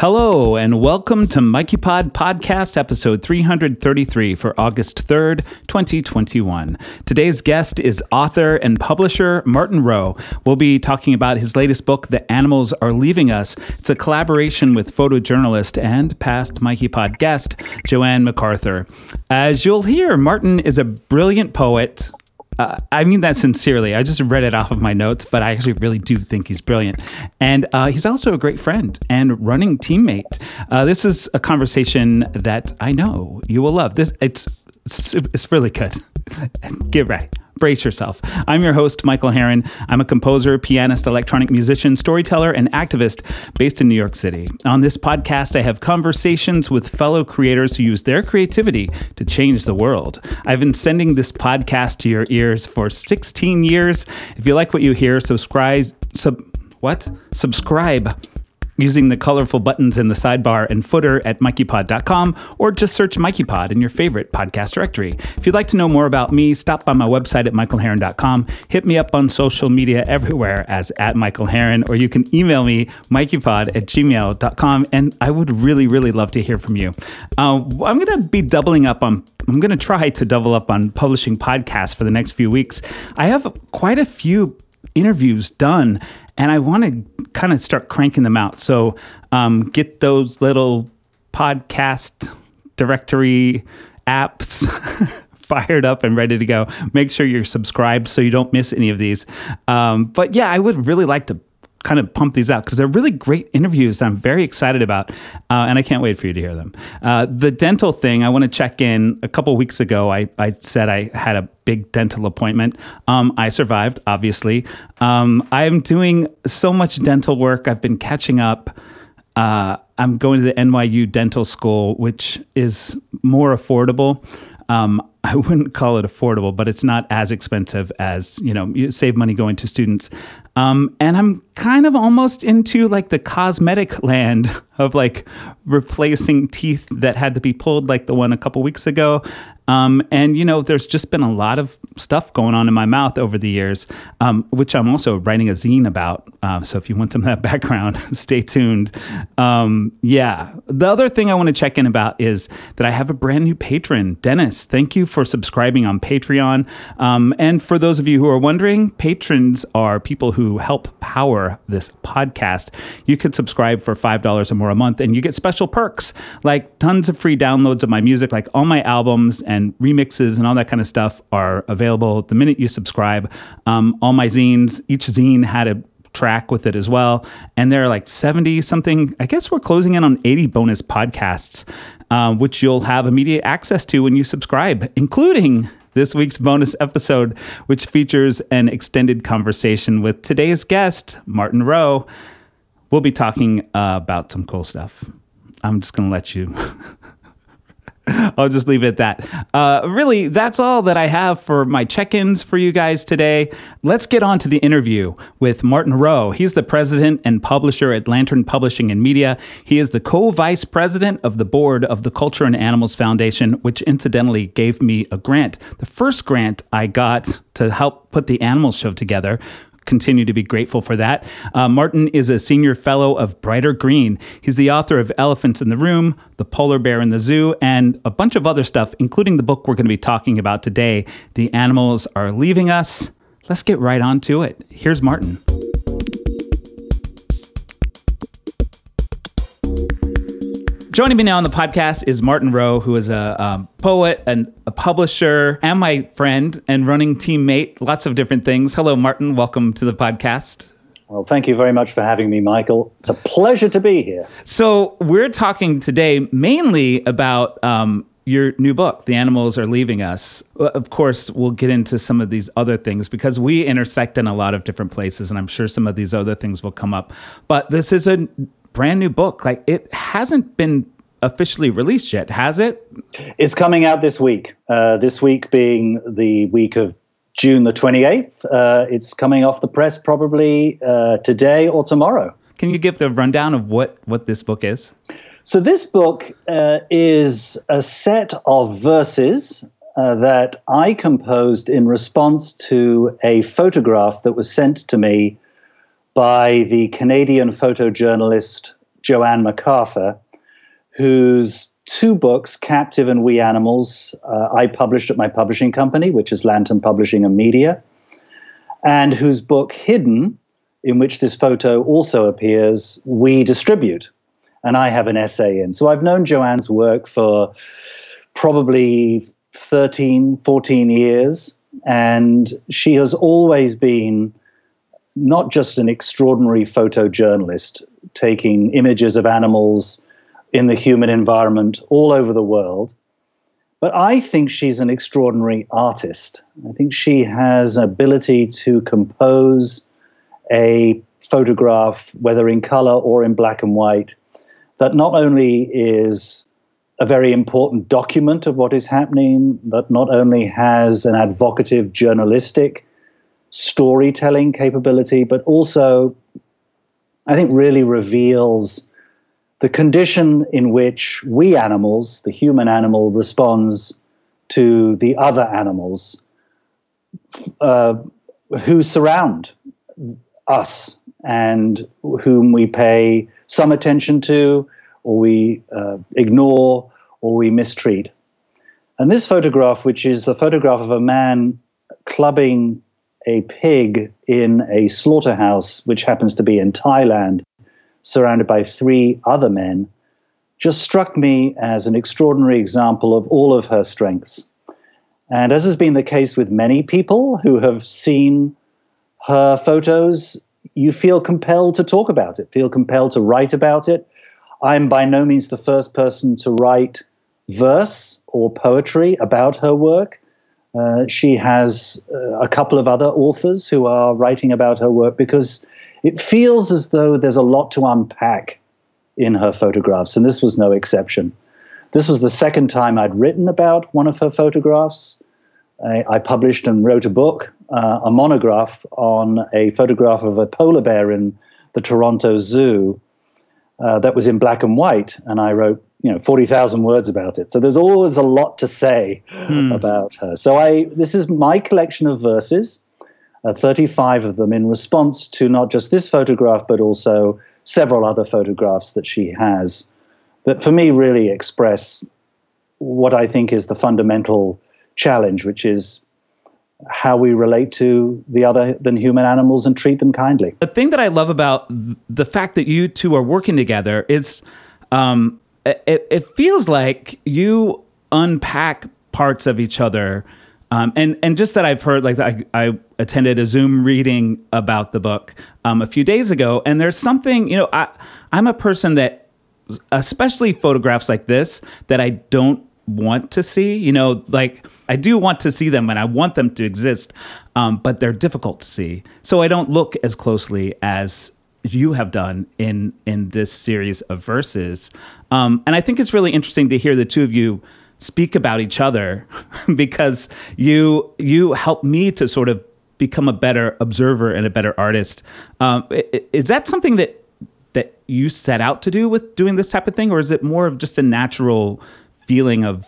Hello, and welcome to MikeyPod Podcast, episode 333 for August 3rd, 2021. Today's guest is author and publisher Martin Rowe. We'll be talking about his latest book, The Animals Are Leaving Us. It's a collaboration with photojournalist and past MikeyPod guest, Joanne MacArthur. As you'll hear, Martin is a brilliant poet. I mean that sincerely. I just read it off of my notes, but I actually really do think he's brilliant. And he's also a great friend and running teammate. This is a conversation that I know you will love. It's really good. Get ready. Brace yourself. I'm your host, Michael Herron. I'm a composer, pianist, electronic musician, storyteller, and activist based in New York City. On this podcast, I have conversations with fellow creators who use their creativity to change the world. I've been sending this podcast to your ears for 16 years. If you like what you hear, subscribe using the colorful buttons in the sidebar and footer at MikeyPod.com, or just search MikeyPod in your favorite podcast directory. If you'd like to know more about me, stop by my website at michaelherron.com, hit me up on social media everywhere as @MichaelHerron, or you can email me, MikeyPod@gmail.com, and I would really, really love to hear from you. I'm going to try to double up on publishing podcasts for the next few weeks. I have quite a few interviews done, and I want to kind of start cranking them out. So get those little podcast directory apps fired up and ready to go. Make sure you're subscribed so you don't miss any of these. But yeah, I would really like to kind of pump these out because they're really great interviews that I'm very excited about, and I can't wait for you to hear them. The dental thing, I want to check in. A couple weeks ago, I said I had a big dental appointment. I survived, obviously. I'm doing so much dental work. I've been catching up. I'm going to the NYU dental school, which is more affordable. I wouldn't call it affordable, but it's not as expensive as, you save money going to students. And I'm kind of almost into like the cosmetic land of like replacing teeth that had to be pulled, like the one a couple weeks ago. And, there's just been a lot of stuff going on in my mouth over the years, which I'm also writing a zine about. So if you want some of that background, stay tuned. Yeah. The other thing I want to check in about is that I have a brand new patron, Dennis. Thank you for subscribing on Patreon. And for those of you who are wondering, patrons are people who help power this podcast. You could subscribe for $5 or more a month, and you get special perks like tons of free downloads of my music, like all my albums and remixes and all that kind of stuff are available the minute you subscribe. All my zines, each zine had a track with it as well. And there are like 70 something, I guess we're closing in on 80 bonus podcasts, which you'll have immediate access to when you subscribe, including this week's bonus episode, which features an extended conversation with today's guest, Martin Rowe. We'll be talking about some cool stuff. I'm just going to let you... I'll just leave it at that. Really, that's all that I have for my check-ins for you guys today. Let's get on to the interview with Martin Rowe. He's the president and publisher at Lantern Publishing and Media. He is the co-vice president of the board of the Culture and Animals Foundation, which incidentally gave me a grant. The first grant I got to help put the animal show together. Continue to be grateful for that. Martin is a senior fellow of Brighter Green. He's the author of Elephants in the Room, The Polar Bear in the Zoo, and a bunch of other stuff, including the book we're going to be talking about today, The Animals Are Leaving Us. Let's get right on to it. Here's Martin. Joining me now on the podcast is Martin Rowe, who is a poet and a publisher and my friend and running teammate, lots of different things. Hello, Martin. Welcome to the podcast. Well, thank you very much for having me, Michael. It's a pleasure to be here. So we're talking today mainly about your new book, The Animals Are Leaving Us. Of course, we'll get into some of these other things because we intersect in a lot of different places, and I'm sure some of these other things will come up. But this is a brand new book. Like, it hasn't been officially released yet, has it? It's coming out this week. This week being the week of June the 28th. It's coming off the press probably today or tomorrow. Can you give the rundown of what this book is? So this book is a set of verses that I composed in response to a photograph that was sent to me by the Canadian photojournalist Joanne MacArthur, whose two books, Captive and We Animals, I published at my publishing company, which is Lantern Publishing and Media, and whose book Hidden, in which this photo also appears, we distribute. And I have an essay in. So I've known Joanne's work for probably 13, 14 years, and she has always been not just an extraordinary photojournalist, taking images of animals in the human environment all over the world, but I think she's an extraordinary artist. I think she has an ability to compose a photograph, whether in color or in black and white, that not only is a very important document of what is happening, but not only has an advocative journalistic storytelling capability, but also, I think, really reveals the condition in which we animals, the human animal, responds to the other animals who surround us and whom we pay some attention to, or we ignore, or we mistreat. And this photograph, which is a photograph of a man clubbing a pig in a slaughterhouse, which happens to be in Thailand, surrounded by three other men, just struck me as an extraordinary example of all of her strengths. And as has been the case with many people who have seen her photos, you feel compelled to talk about it, feel compelled to write about it. I'm by no means the first person to write verse or poetry about her work. She has a couple of other authors who are writing about her work, because it feels as though there's a lot to unpack in her photographs, and this was no exception. This was the second time I'd written about one of her photographs. I published and wrote a book, a monograph on a photograph of a polar bear in the Toronto Zoo that was in black and white, and I wrote 40,000 words about it. So there's always a lot to say about her. So this is my collection of verses, 35 of them, in response to not just this photograph, but also several other photographs that she has that for me really express what I think is the fundamental challenge, which is how we relate to the other than human animals and treat them kindly. The thing that I love about the fact that you two are working together is it feels like you unpack parts of each other. And just that I've heard, like I attended a Zoom reading about the book a few days ago, and there's something, I'm a person that, especially photographs like this, that I don't want to see, I do want to see them and I want them to exist, but they're difficult to see. So I don't look as closely as you have done in this series of verses. And I think it's really interesting to hear the two of you speak about each other, because you helped me to sort of become a better observer and a better artist. Is that something that you set out to do with doing this type of thing, or is it more of just a natural feeling of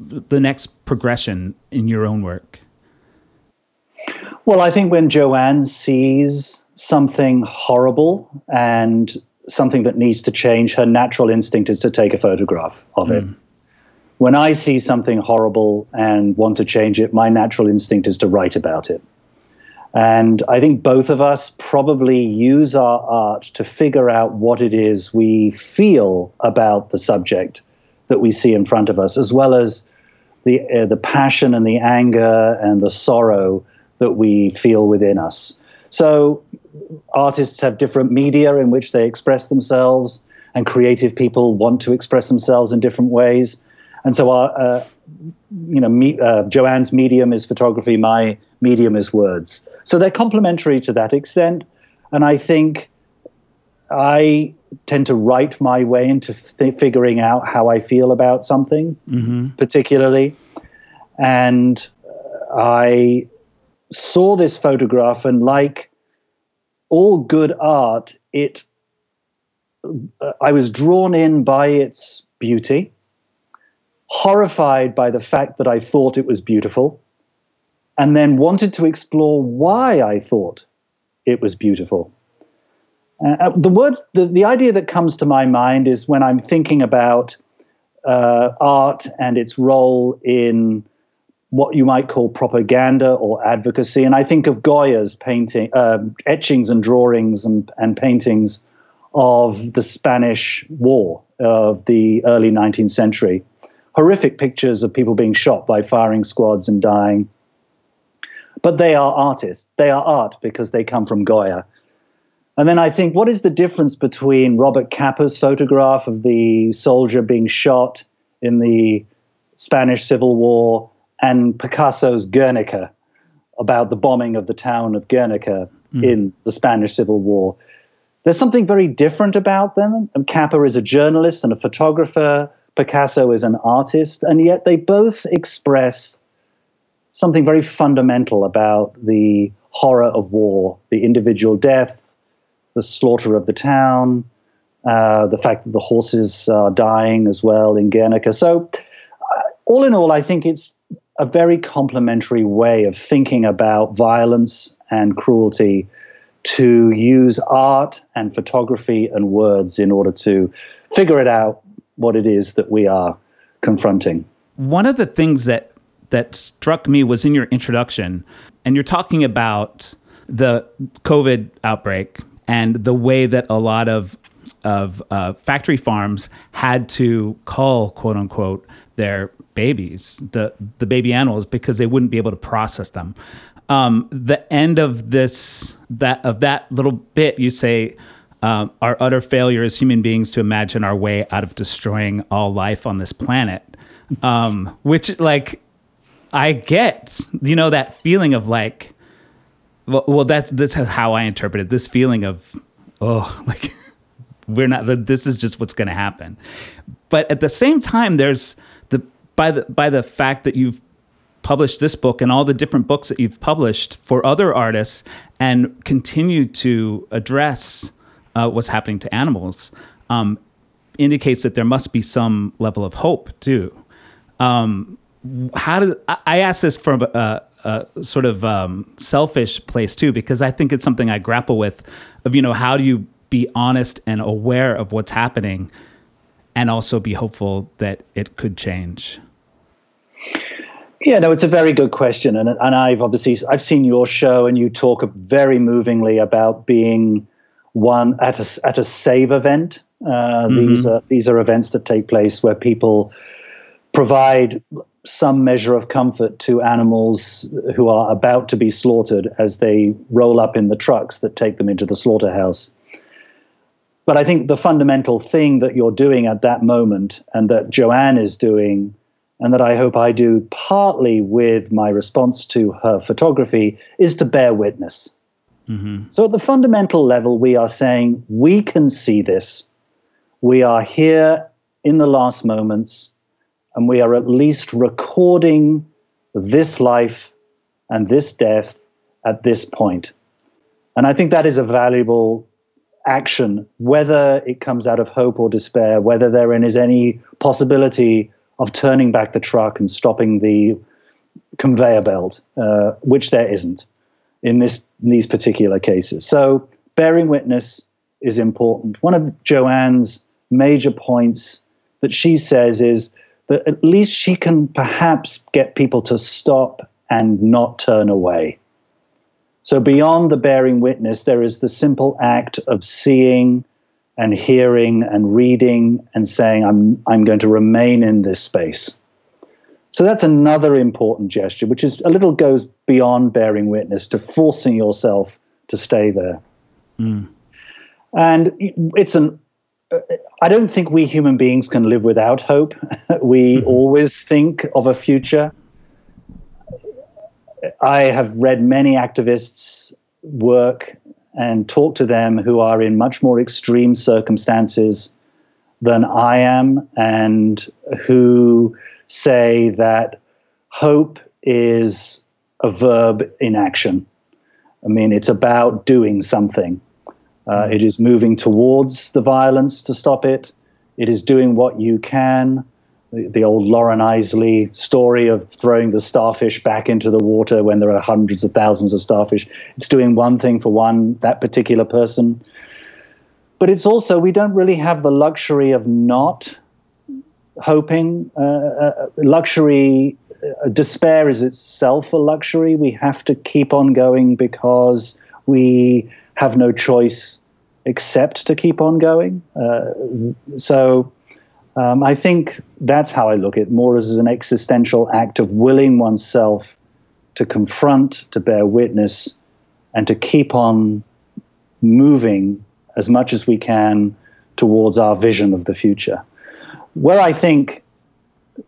the next progression in your own work? Well, I think when Joanne sees something horrible and something that needs to change, her natural instinct is to take a photograph of it. When I see something horrible and want to change it, my natural instinct is to write about it. And I think both of us probably use our art to figure out what it is we feel about the subject that we see in front of us, as well as the passion and the anger and the sorrow that we feel within us. So artists have different media in which they express themselves, and creative people want to express themselves in different ways. And so Joanne's medium is photography, my medium is words. So they're complementary to that extent. And I think I tend to write my way into figuring out how I feel about something, particularly. And I saw this photograph, and like all good art, I was drawn in by its beauty, horrified by the fact that I thought it was beautiful, and then wanted to explore why I thought it was beautiful. The idea that comes to my mind is when I'm thinking about art and its role in what you might call propaganda or advocacy. And I think of Goya's painting, etchings and drawings and paintings of the Spanish War of the early 19th century. Horrific pictures of people being shot by firing squads and dying. But they are artists. They are art because they come from Goya. And then I think, what is the difference between Robert Capa's photograph of the soldier being shot in the Spanish Civil War and Picasso's Guernica, about the bombing of the town of Guernica in the Spanish Civil War? There's something very different about them. And Capa is a journalist and a photographer. Picasso is an artist. And yet they both express something very fundamental about the horror of war, the individual death, the slaughter of the town, the fact that the horses are dying as well in Guernica. So all in all, I think it's a very complementary way of thinking about violence and cruelty, to use art and photography and words in order to figure it out what it is that we are confronting. One of the things that struck me was in your introduction, and you're talking about the COVID outbreak and the way that a lot of factory farms had to cull, quote unquote, their babies, the baby animals, because they wouldn't be able to process them. The end of that little bit, you say, our utter failure as human beings to imagine our way out of destroying all life on this planet, which, like, I get, you know, that feeling of like, well, that's how I interpreted this feeling of, oh, like, we're not, this is just what's going to happen. But at the same time, there's by the fact that you've published this book and all the different books that you've published for other artists and continue to address what's happening to animals, indicates that there must be some level of hope too. I ask this from a sort of selfish place too, because I think it's something I grapple with, of, you know, how do you be honest and aware of what's happening and also be hopeful that it could change? Yeah, no, it's a very good question. And I've seen your show, and you talk very movingly about being one at a save event. These are events that take place where people provide some measure of comfort to animals who are about to be slaughtered as they roll up in the trucks that take them into the slaughterhouse. But I think the fundamental thing that you're doing at that moment, and that Joanne is doing, and that I hope I do partly with my response to her photography, is to bear witness. Mm-hmm. So at the fundamental level, we are saying, we can see this. We are here in the last moments, and we are at least recording this life and this death at this point. And I think that is a valuable action, whether it comes out of hope or despair, whether therein is any possibility of turning back the truck and stopping the conveyor belt, which there isn't in these particular cases. So bearing witness is important. One of Joanne's major points that she says is that at least she can perhaps get people to stop and not turn away. So beyond the bearing witness, there is the simple act of seeing and hearing and reading and saying, I'm going to remain in this space. So that's another important gesture, which is goes beyond bearing witness to forcing yourself to stay there. Mm. And I don't think we human beings can live without hope. We always think of a future. I have read many activists' work and talk to them who are in much more extreme circumstances than I am, and who say that hope is a verb in action. I mean, it's about doing something. It is moving towards the violence to stop it. It is doing what you can. The old Lauren Isley story of throwing the starfish back into the water when there are hundreds of thousands of starfish. It's doing one thing for that particular person. But it's also, we don't really have the luxury of not hoping. Despair is itself a luxury. We have to keep on going because we have no choice except to keep on going. So I think that's how I look at it, more as an existential act of willing oneself to confront, to bear witness, and to keep on moving as much as we can towards our vision of the future. Well, I think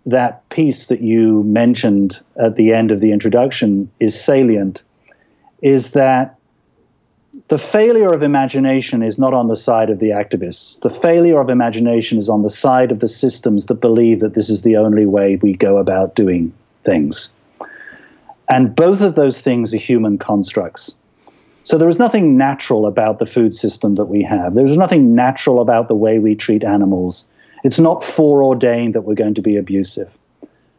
that piece that you mentioned at the end of the introduction is salient, is that the failure of imagination is not on the side of the activists. The failure of imagination is on the side of the systems that believe that this is the only way we go about doing things. And both of those things are human constructs. So there is nothing natural about the food system that we have. There's nothing natural about the way we treat animals. It's not foreordained that we're going to be abusive.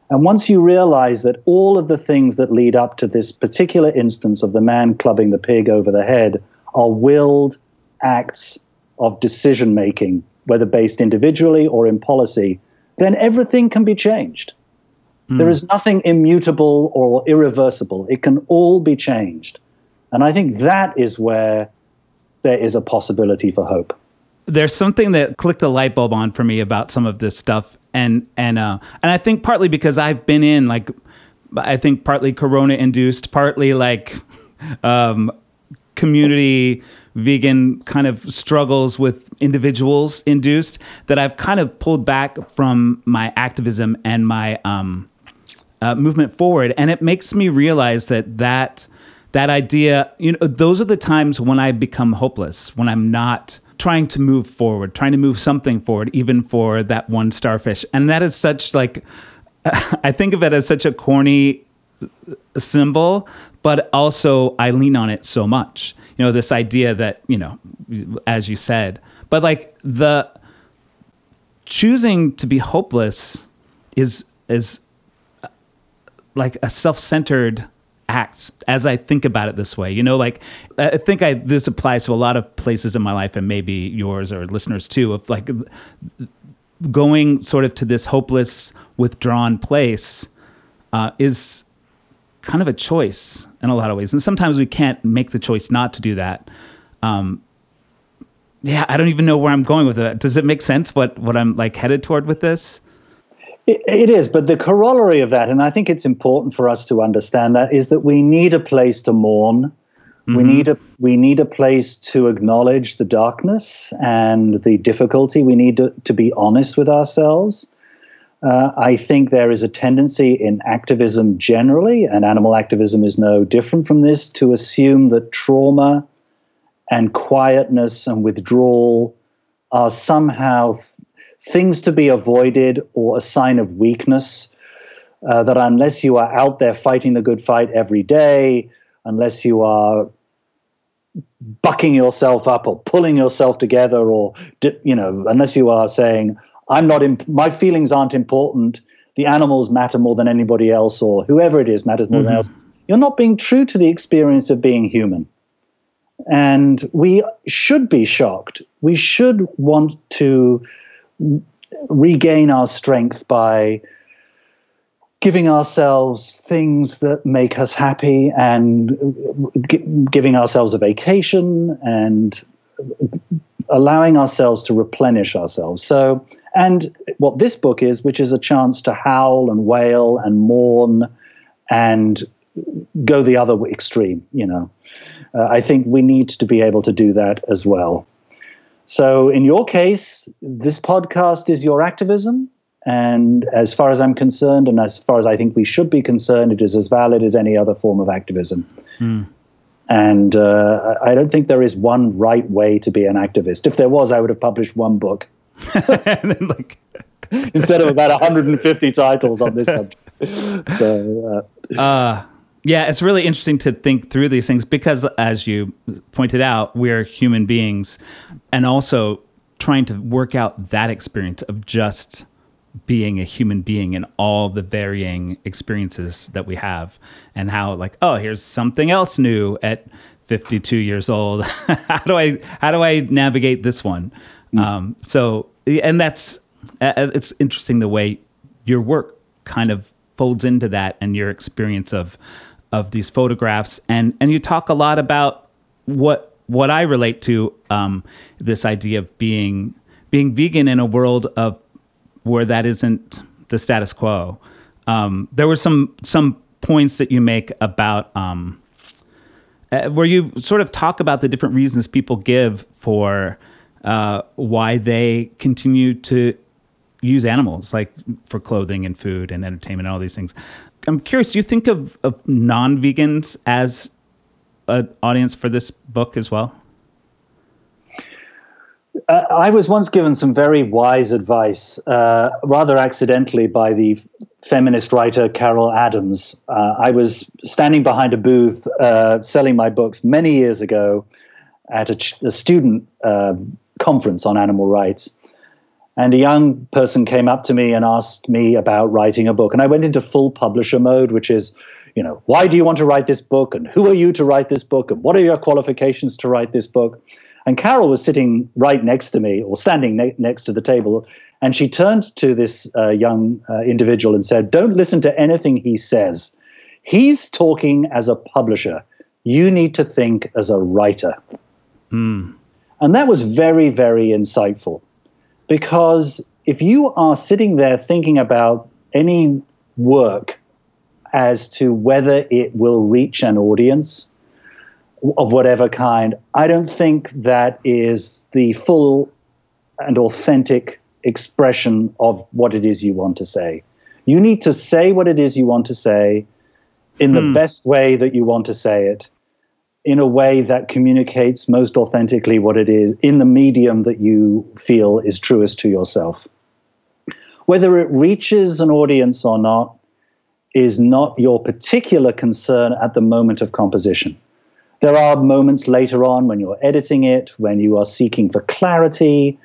And once you realize that all of the things that lead up to this particular instance of the man clubbing the pig over the head are willed acts of decision-making, whether based individually or in policy, then everything can be changed. Mm. There is nothing immutable or irreversible. It can all be changed. And I think that is where there is a possibility for hope. There's something that clicked a light bulb on for me about some of this stuff. And I think partly because I've been in, like, I think partly Corona-induced, partly like community vegan kind of struggles with individuals induced, that I've kind of pulled back from my activism and my movement forward. And it makes me realize that idea, you know, those are the times when I become hopeless, when I'm not trying to move forward, trying to move something forward, even for that one starfish. And that is such, like, I think of it as such a corny symbol, but also I lean on it so much. You know, this idea that, you know, as you said, but like the choosing to be hopeless is like a self-centered act, as I think about it this way, you know, like I think this applies to a lot of places in my life, and maybe yours or listeners too, of like going sort of to this hopeless, withdrawn place is kind of a choice in a lot of ways. And sometimes we can't make the choice not to do that. Yeah, I don't even know where I'm going with it. Does it make sense what I'm like headed toward with this? It is, but the corollary of that, and I think it's important for us to understand that, is that we need a place to mourn. Mm-hmm. We need a place to acknowledge the darkness and the difficulty. We need to be honest with ourselves. I think there is a tendency in activism generally, and animal activism is no different from this, to assume that trauma and quietness and withdrawal are somehow things to be avoided or a sign of weakness, that unless you are out there fighting the good fight every day, unless you are bucking yourself up or pulling yourself together, or, you know, unless you are saying, I'm not, my feelings aren't important, the animals matter more than anybody else, or whoever it is matters more mm-hmm. than else, you're not being true to the experience of being human. And we should be shocked. We should want to regain our strength by giving ourselves things that make us happy, and giving ourselves a vacation, and allowing ourselves to replenish ourselves. So, and what this book is, which is a chance to howl and wail and mourn and go the other extreme, you know. I think we need to be able to do that as well. So in your case, this podcast is your activism, and as far as I'm concerned, and as far as I think we should be concerned, it is as valid as any other form of activism. Mm. And I don't think there is one right way to be an activist. If there was, I would have published one book instead of about 150 titles on this subject. So, yeah, it's really interesting to think through these things because, as you pointed out, we're human beings, and also trying to work out that experience of just being a human being and all the varying experiences that we have, and how, like, oh, here's something else new at 52 years old. How do I navigate this one? And that's, it's interesting the way your work kind of folds into that and your experience of these photographs. And you talk a lot about what I relate to, this idea of being vegan in a world of where that isn't the status quo. There were some points that you make about, where you sort of talk about the different reasons people give for why they continue to use animals, like for clothing and food and entertainment and all these things. I'm curious, do you think of non-vegans as an audience for this book as well? I was once given some very wise advice, rather accidentally, by the feminist writer Carol Adams. I was standing behind a booth selling my books many years ago at a student conference on animal rights. And a young person came up to me and asked me about writing a book. And I went into full publisher mode, which is, you know, why do you want to write this book? And who are you to write this book? And what are your qualifications to write this book? And Carol was sitting right next to me, or standing next to the table. And she turned to this young individual and said, "Don't listen to anything he says. He's talking as a publisher. You need to think as a writer." Mm. And that was very, very insightful. Because if you are sitting there thinking about any work as to whether it will reach an audience of whatever kind, I don't think that is the full and authentic expression of what it is you want to say. You need to say what it is you want to say in the best way that you want to say it, in a way that communicates most authentically what it is in the medium that you feel is truest to yourself. Whether it reaches an audience or not is not your particular concern at the moment of composition. There are moments later on when you're editing it, when you are seeking for clarity,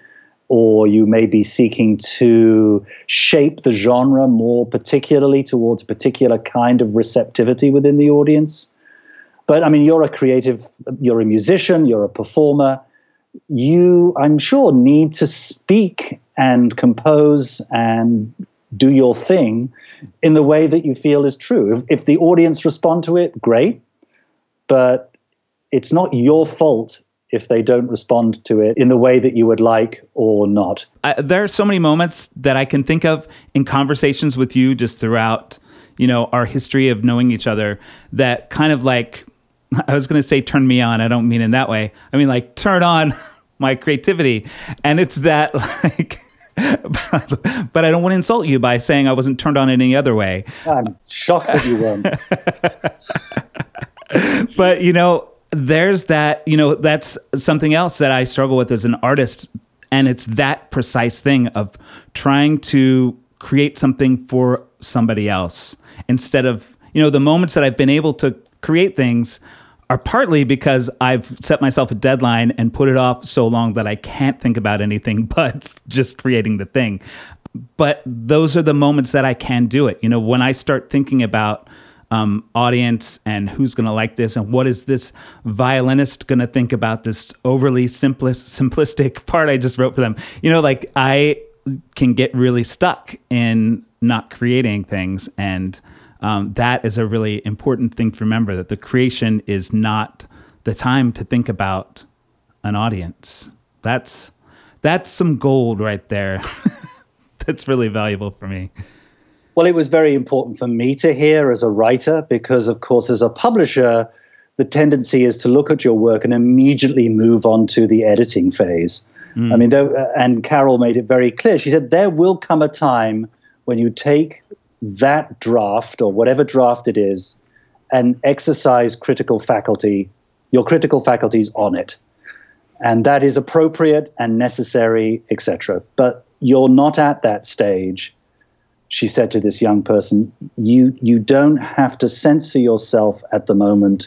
or you may be seeking to shape the genre more particularly towards a particular kind of receptivity within the audience. But I mean, you're a creative, you're a musician, you're a performer. You, I'm sure, need to speak and compose and do your thing in the way that you feel is true. If the audience respond to it, great. But it's not your fault if they don't respond to it in the way that you would like or not. There are so many moments that I can think of in conversations with you just throughout, you know, our history of knowing each other that kind of like, I was going to say turn me on. I don't mean in that way. I mean like turn on my creativity. And it's that like, but I don't want to insult you by saying I wasn't turned on in any other way. I'm shocked that you weren't. But, you know, there's that, you know, that's something else that I struggle with as an artist. And it's that precise thing of trying to create something for somebody else instead of, you know, the moments that I've been able to create things are partly because I've set myself a deadline and put it off so long that I can't think about anything but just creating the thing. But those are the moments that I can do it. You know, when I start thinking about audience and who's going to like this and what is this violinist going to think about this overly simplistic part I just wrote for them. You know, like I can get really stuck in not creating things. And that is a really important thing to remember, that the creation is not the time to think about an audience. That's some gold right there. That's really valuable for me. Well, it was very important for me to hear as a writer because, of course, as a publisher, the tendency is to look at your work and immediately move on to the editing phase. Mm. I mean, and Carol made it very clear. She said, there will come a time when you take that draft or whatever draft it is and exercise critical faculty, your critical faculties on it. And that is appropriate and necessary, etc. But you're not at that stage. She said to this young person, you don't have to censor yourself at the moment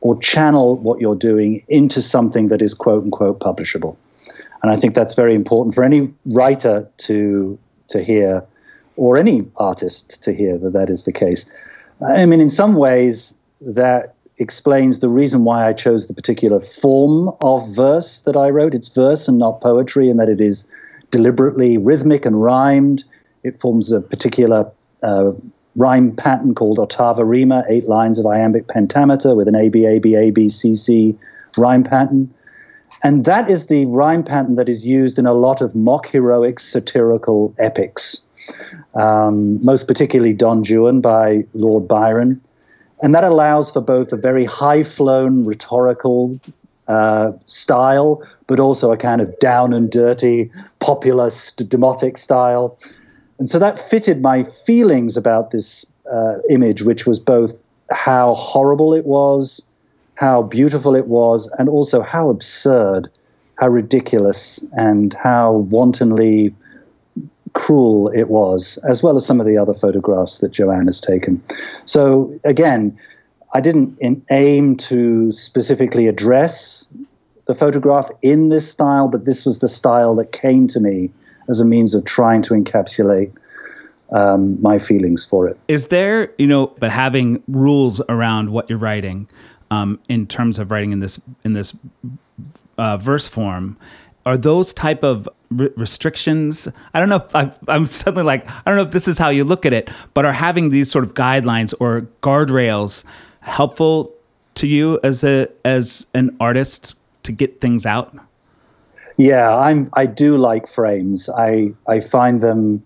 or channel what you're doing into something that is quote-unquote publishable. And I think that's very important for any writer to hear, or any artist to hear that is the case. I mean, in some ways, that explains the reason why I chose the particular form of verse that I wrote. It's verse and not poetry, in that it is deliberately rhythmic and rhymed. It forms a particular rhyme pattern called Ottava Rima, 8 lines of iambic pentameter with an A, B, A, B, A, B, C, C rhyme pattern. And that is the rhyme pattern that is used in a lot of mock-heroic satirical epics, most particularly Don Juan by Lord Byron. And that allows for both a very high-flown rhetorical style, but also a kind of down-and-dirty, populist, demotic style. And so that fitted my feelings about this image, which was both how horrible it was, how beautiful it was, and also how absurd, how ridiculous, and how wantonly cruel it was, as well as some of the other photographs that Joanne has taken. So again, I didn't aim to specifically address the photograph in this style, but this was the style that came to me as a means of trying to encapsulate my feelings for it. Is there, but having rules around what you're writing, in terms of writing in this verse form, are those type of restrictions? I don't know if I'm suddenly like, I don't know if this is how you look at it, but are having these sort of guidelines or guardrails helpful to you as an artist to get things out? Yeah, I do like frames. I find them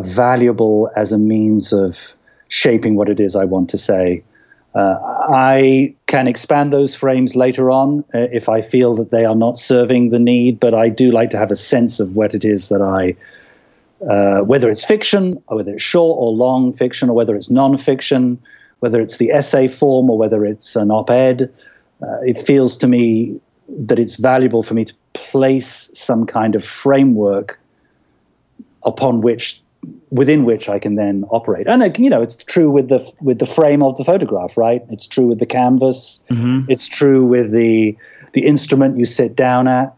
valuable as a means of shaping what it is I want to say. I can expand those frames later on if I feel that they are not serving the need, but I do like to have a sense of what it is that whether it's fiction, or whether it's short or long fiction, or whether it's non-fiction, whether it's the essay form or whether it's an op-ed, it feels to me that it's valuable for me to place some kind of framework within which I can then operate. And, it's true with the frame of the photograph, right? It's true with the canvas. Mm-hmm. It's true with the instrument you sit down at.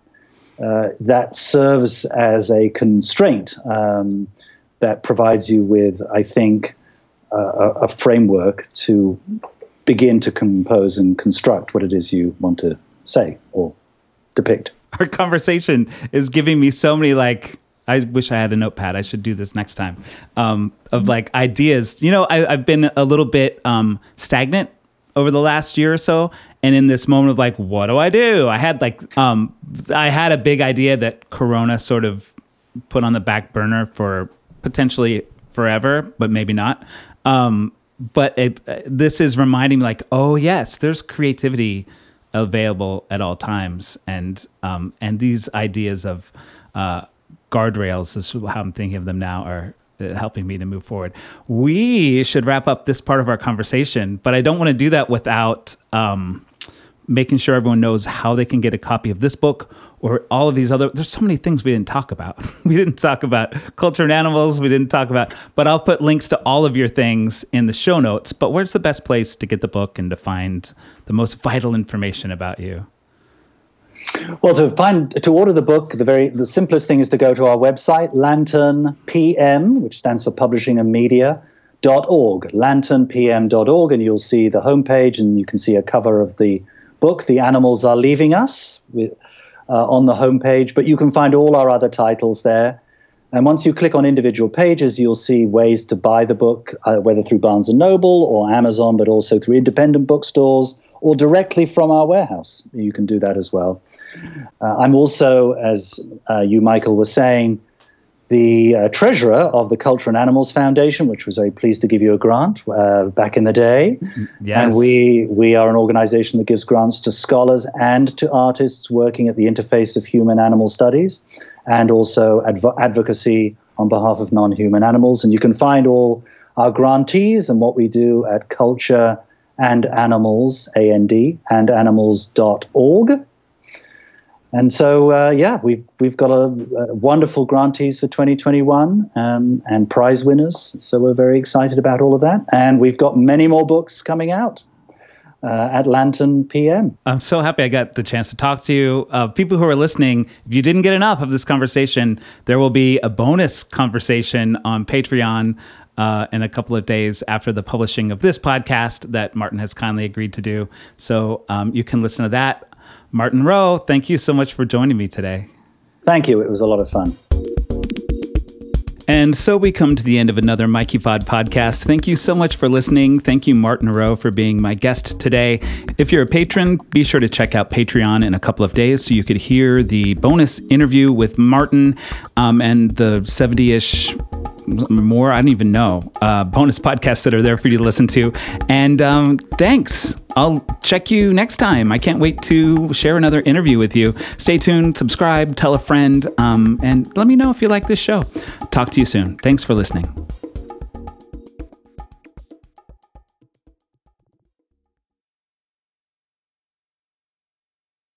That serves as a constraint that provides you with, I think, a framework to begin to compose and construct what it is you want to say or depict. Our conversation is giving me so many, I wish I had a notepad. I should do this next time. Of ideas. I've been a little bit stagnant over the last year or so. And in this moment of what do? I had I had a big idea that Corona sort of put on the back burner for potentially forever, but maybe not. But this is reminding me oh yes, there's creativity available at all times. And these ideas of, guardrails, is how I'm thinking of them now, are helping me to move forward. We should wrap up this part of our conversation, but I don't want to do that without making sure everyone knows how they can get a copy of this book or all of these other. There's so many things we didn't talk about. We didn't talk about Culture and Animals. We didn't talk about, but I'll put links to all of your things in the show notes. But where's the best place to get the book and to find the most vital information about you? Well, to order the book, the simplest thing is to go to our website, lanternpm, which stands for Publishing and Media, .org, lanternpm.org, and you'll see the homepage, and you can see a cover of the book, The Animals Are Leaving Us, on the homepage, but you can find all our other titles there. And once you click on individual pages, you'll see ways to buy the book, whether through Barnes & Noble or Amazon, but also through independent bookstores or directly from our warehouse. You can do that as well. I'm also, as you, Michael, were saying, the treasurer of the Culture and Animals Foundation, which was very pleased to give you a grant back in the day. Yes. And we are an organization that gives grants to scholars and to artists working at the interface of human-animal studies, and also advocacy on behalf of non-human animals. And you can find all our grantees and what we do at Culture and Animals, A-N-D, and animals.org. And so, we've got a wonderful grantees for 2021 and prize winners. So we're very excited about all of that. And we've got many more books coming out. At Lantern PM. I'm so happy I got the chance to talk to you. People who are listening, if you didn't get enough of this conversation, there will be a bonus conversation on Patreon in a couple of days after the publishing of this podcast that Martin has kindly agreed to do. So you can listen to that. Martin Rowe, thank you so much for joining me today. Thank you. It was a lot of fun. And so we come to the end of another MikeyPod podcast. Thank you so much for listening. Thank you, Martin Rowe, for being my guest today. If you're a patron, be sure to check out Patreon in a couple of days so you could hear the bonus interview with Martin and the 70-ish more, I don't even know, bonus podcasts that are there for you to listen to. And thanks. I'll check you next time. I can't wait to share another interview with you. Stay tuned, subscribe, tell a friend, and let me know if you like this show. Talk to you soon. Thanks for listening.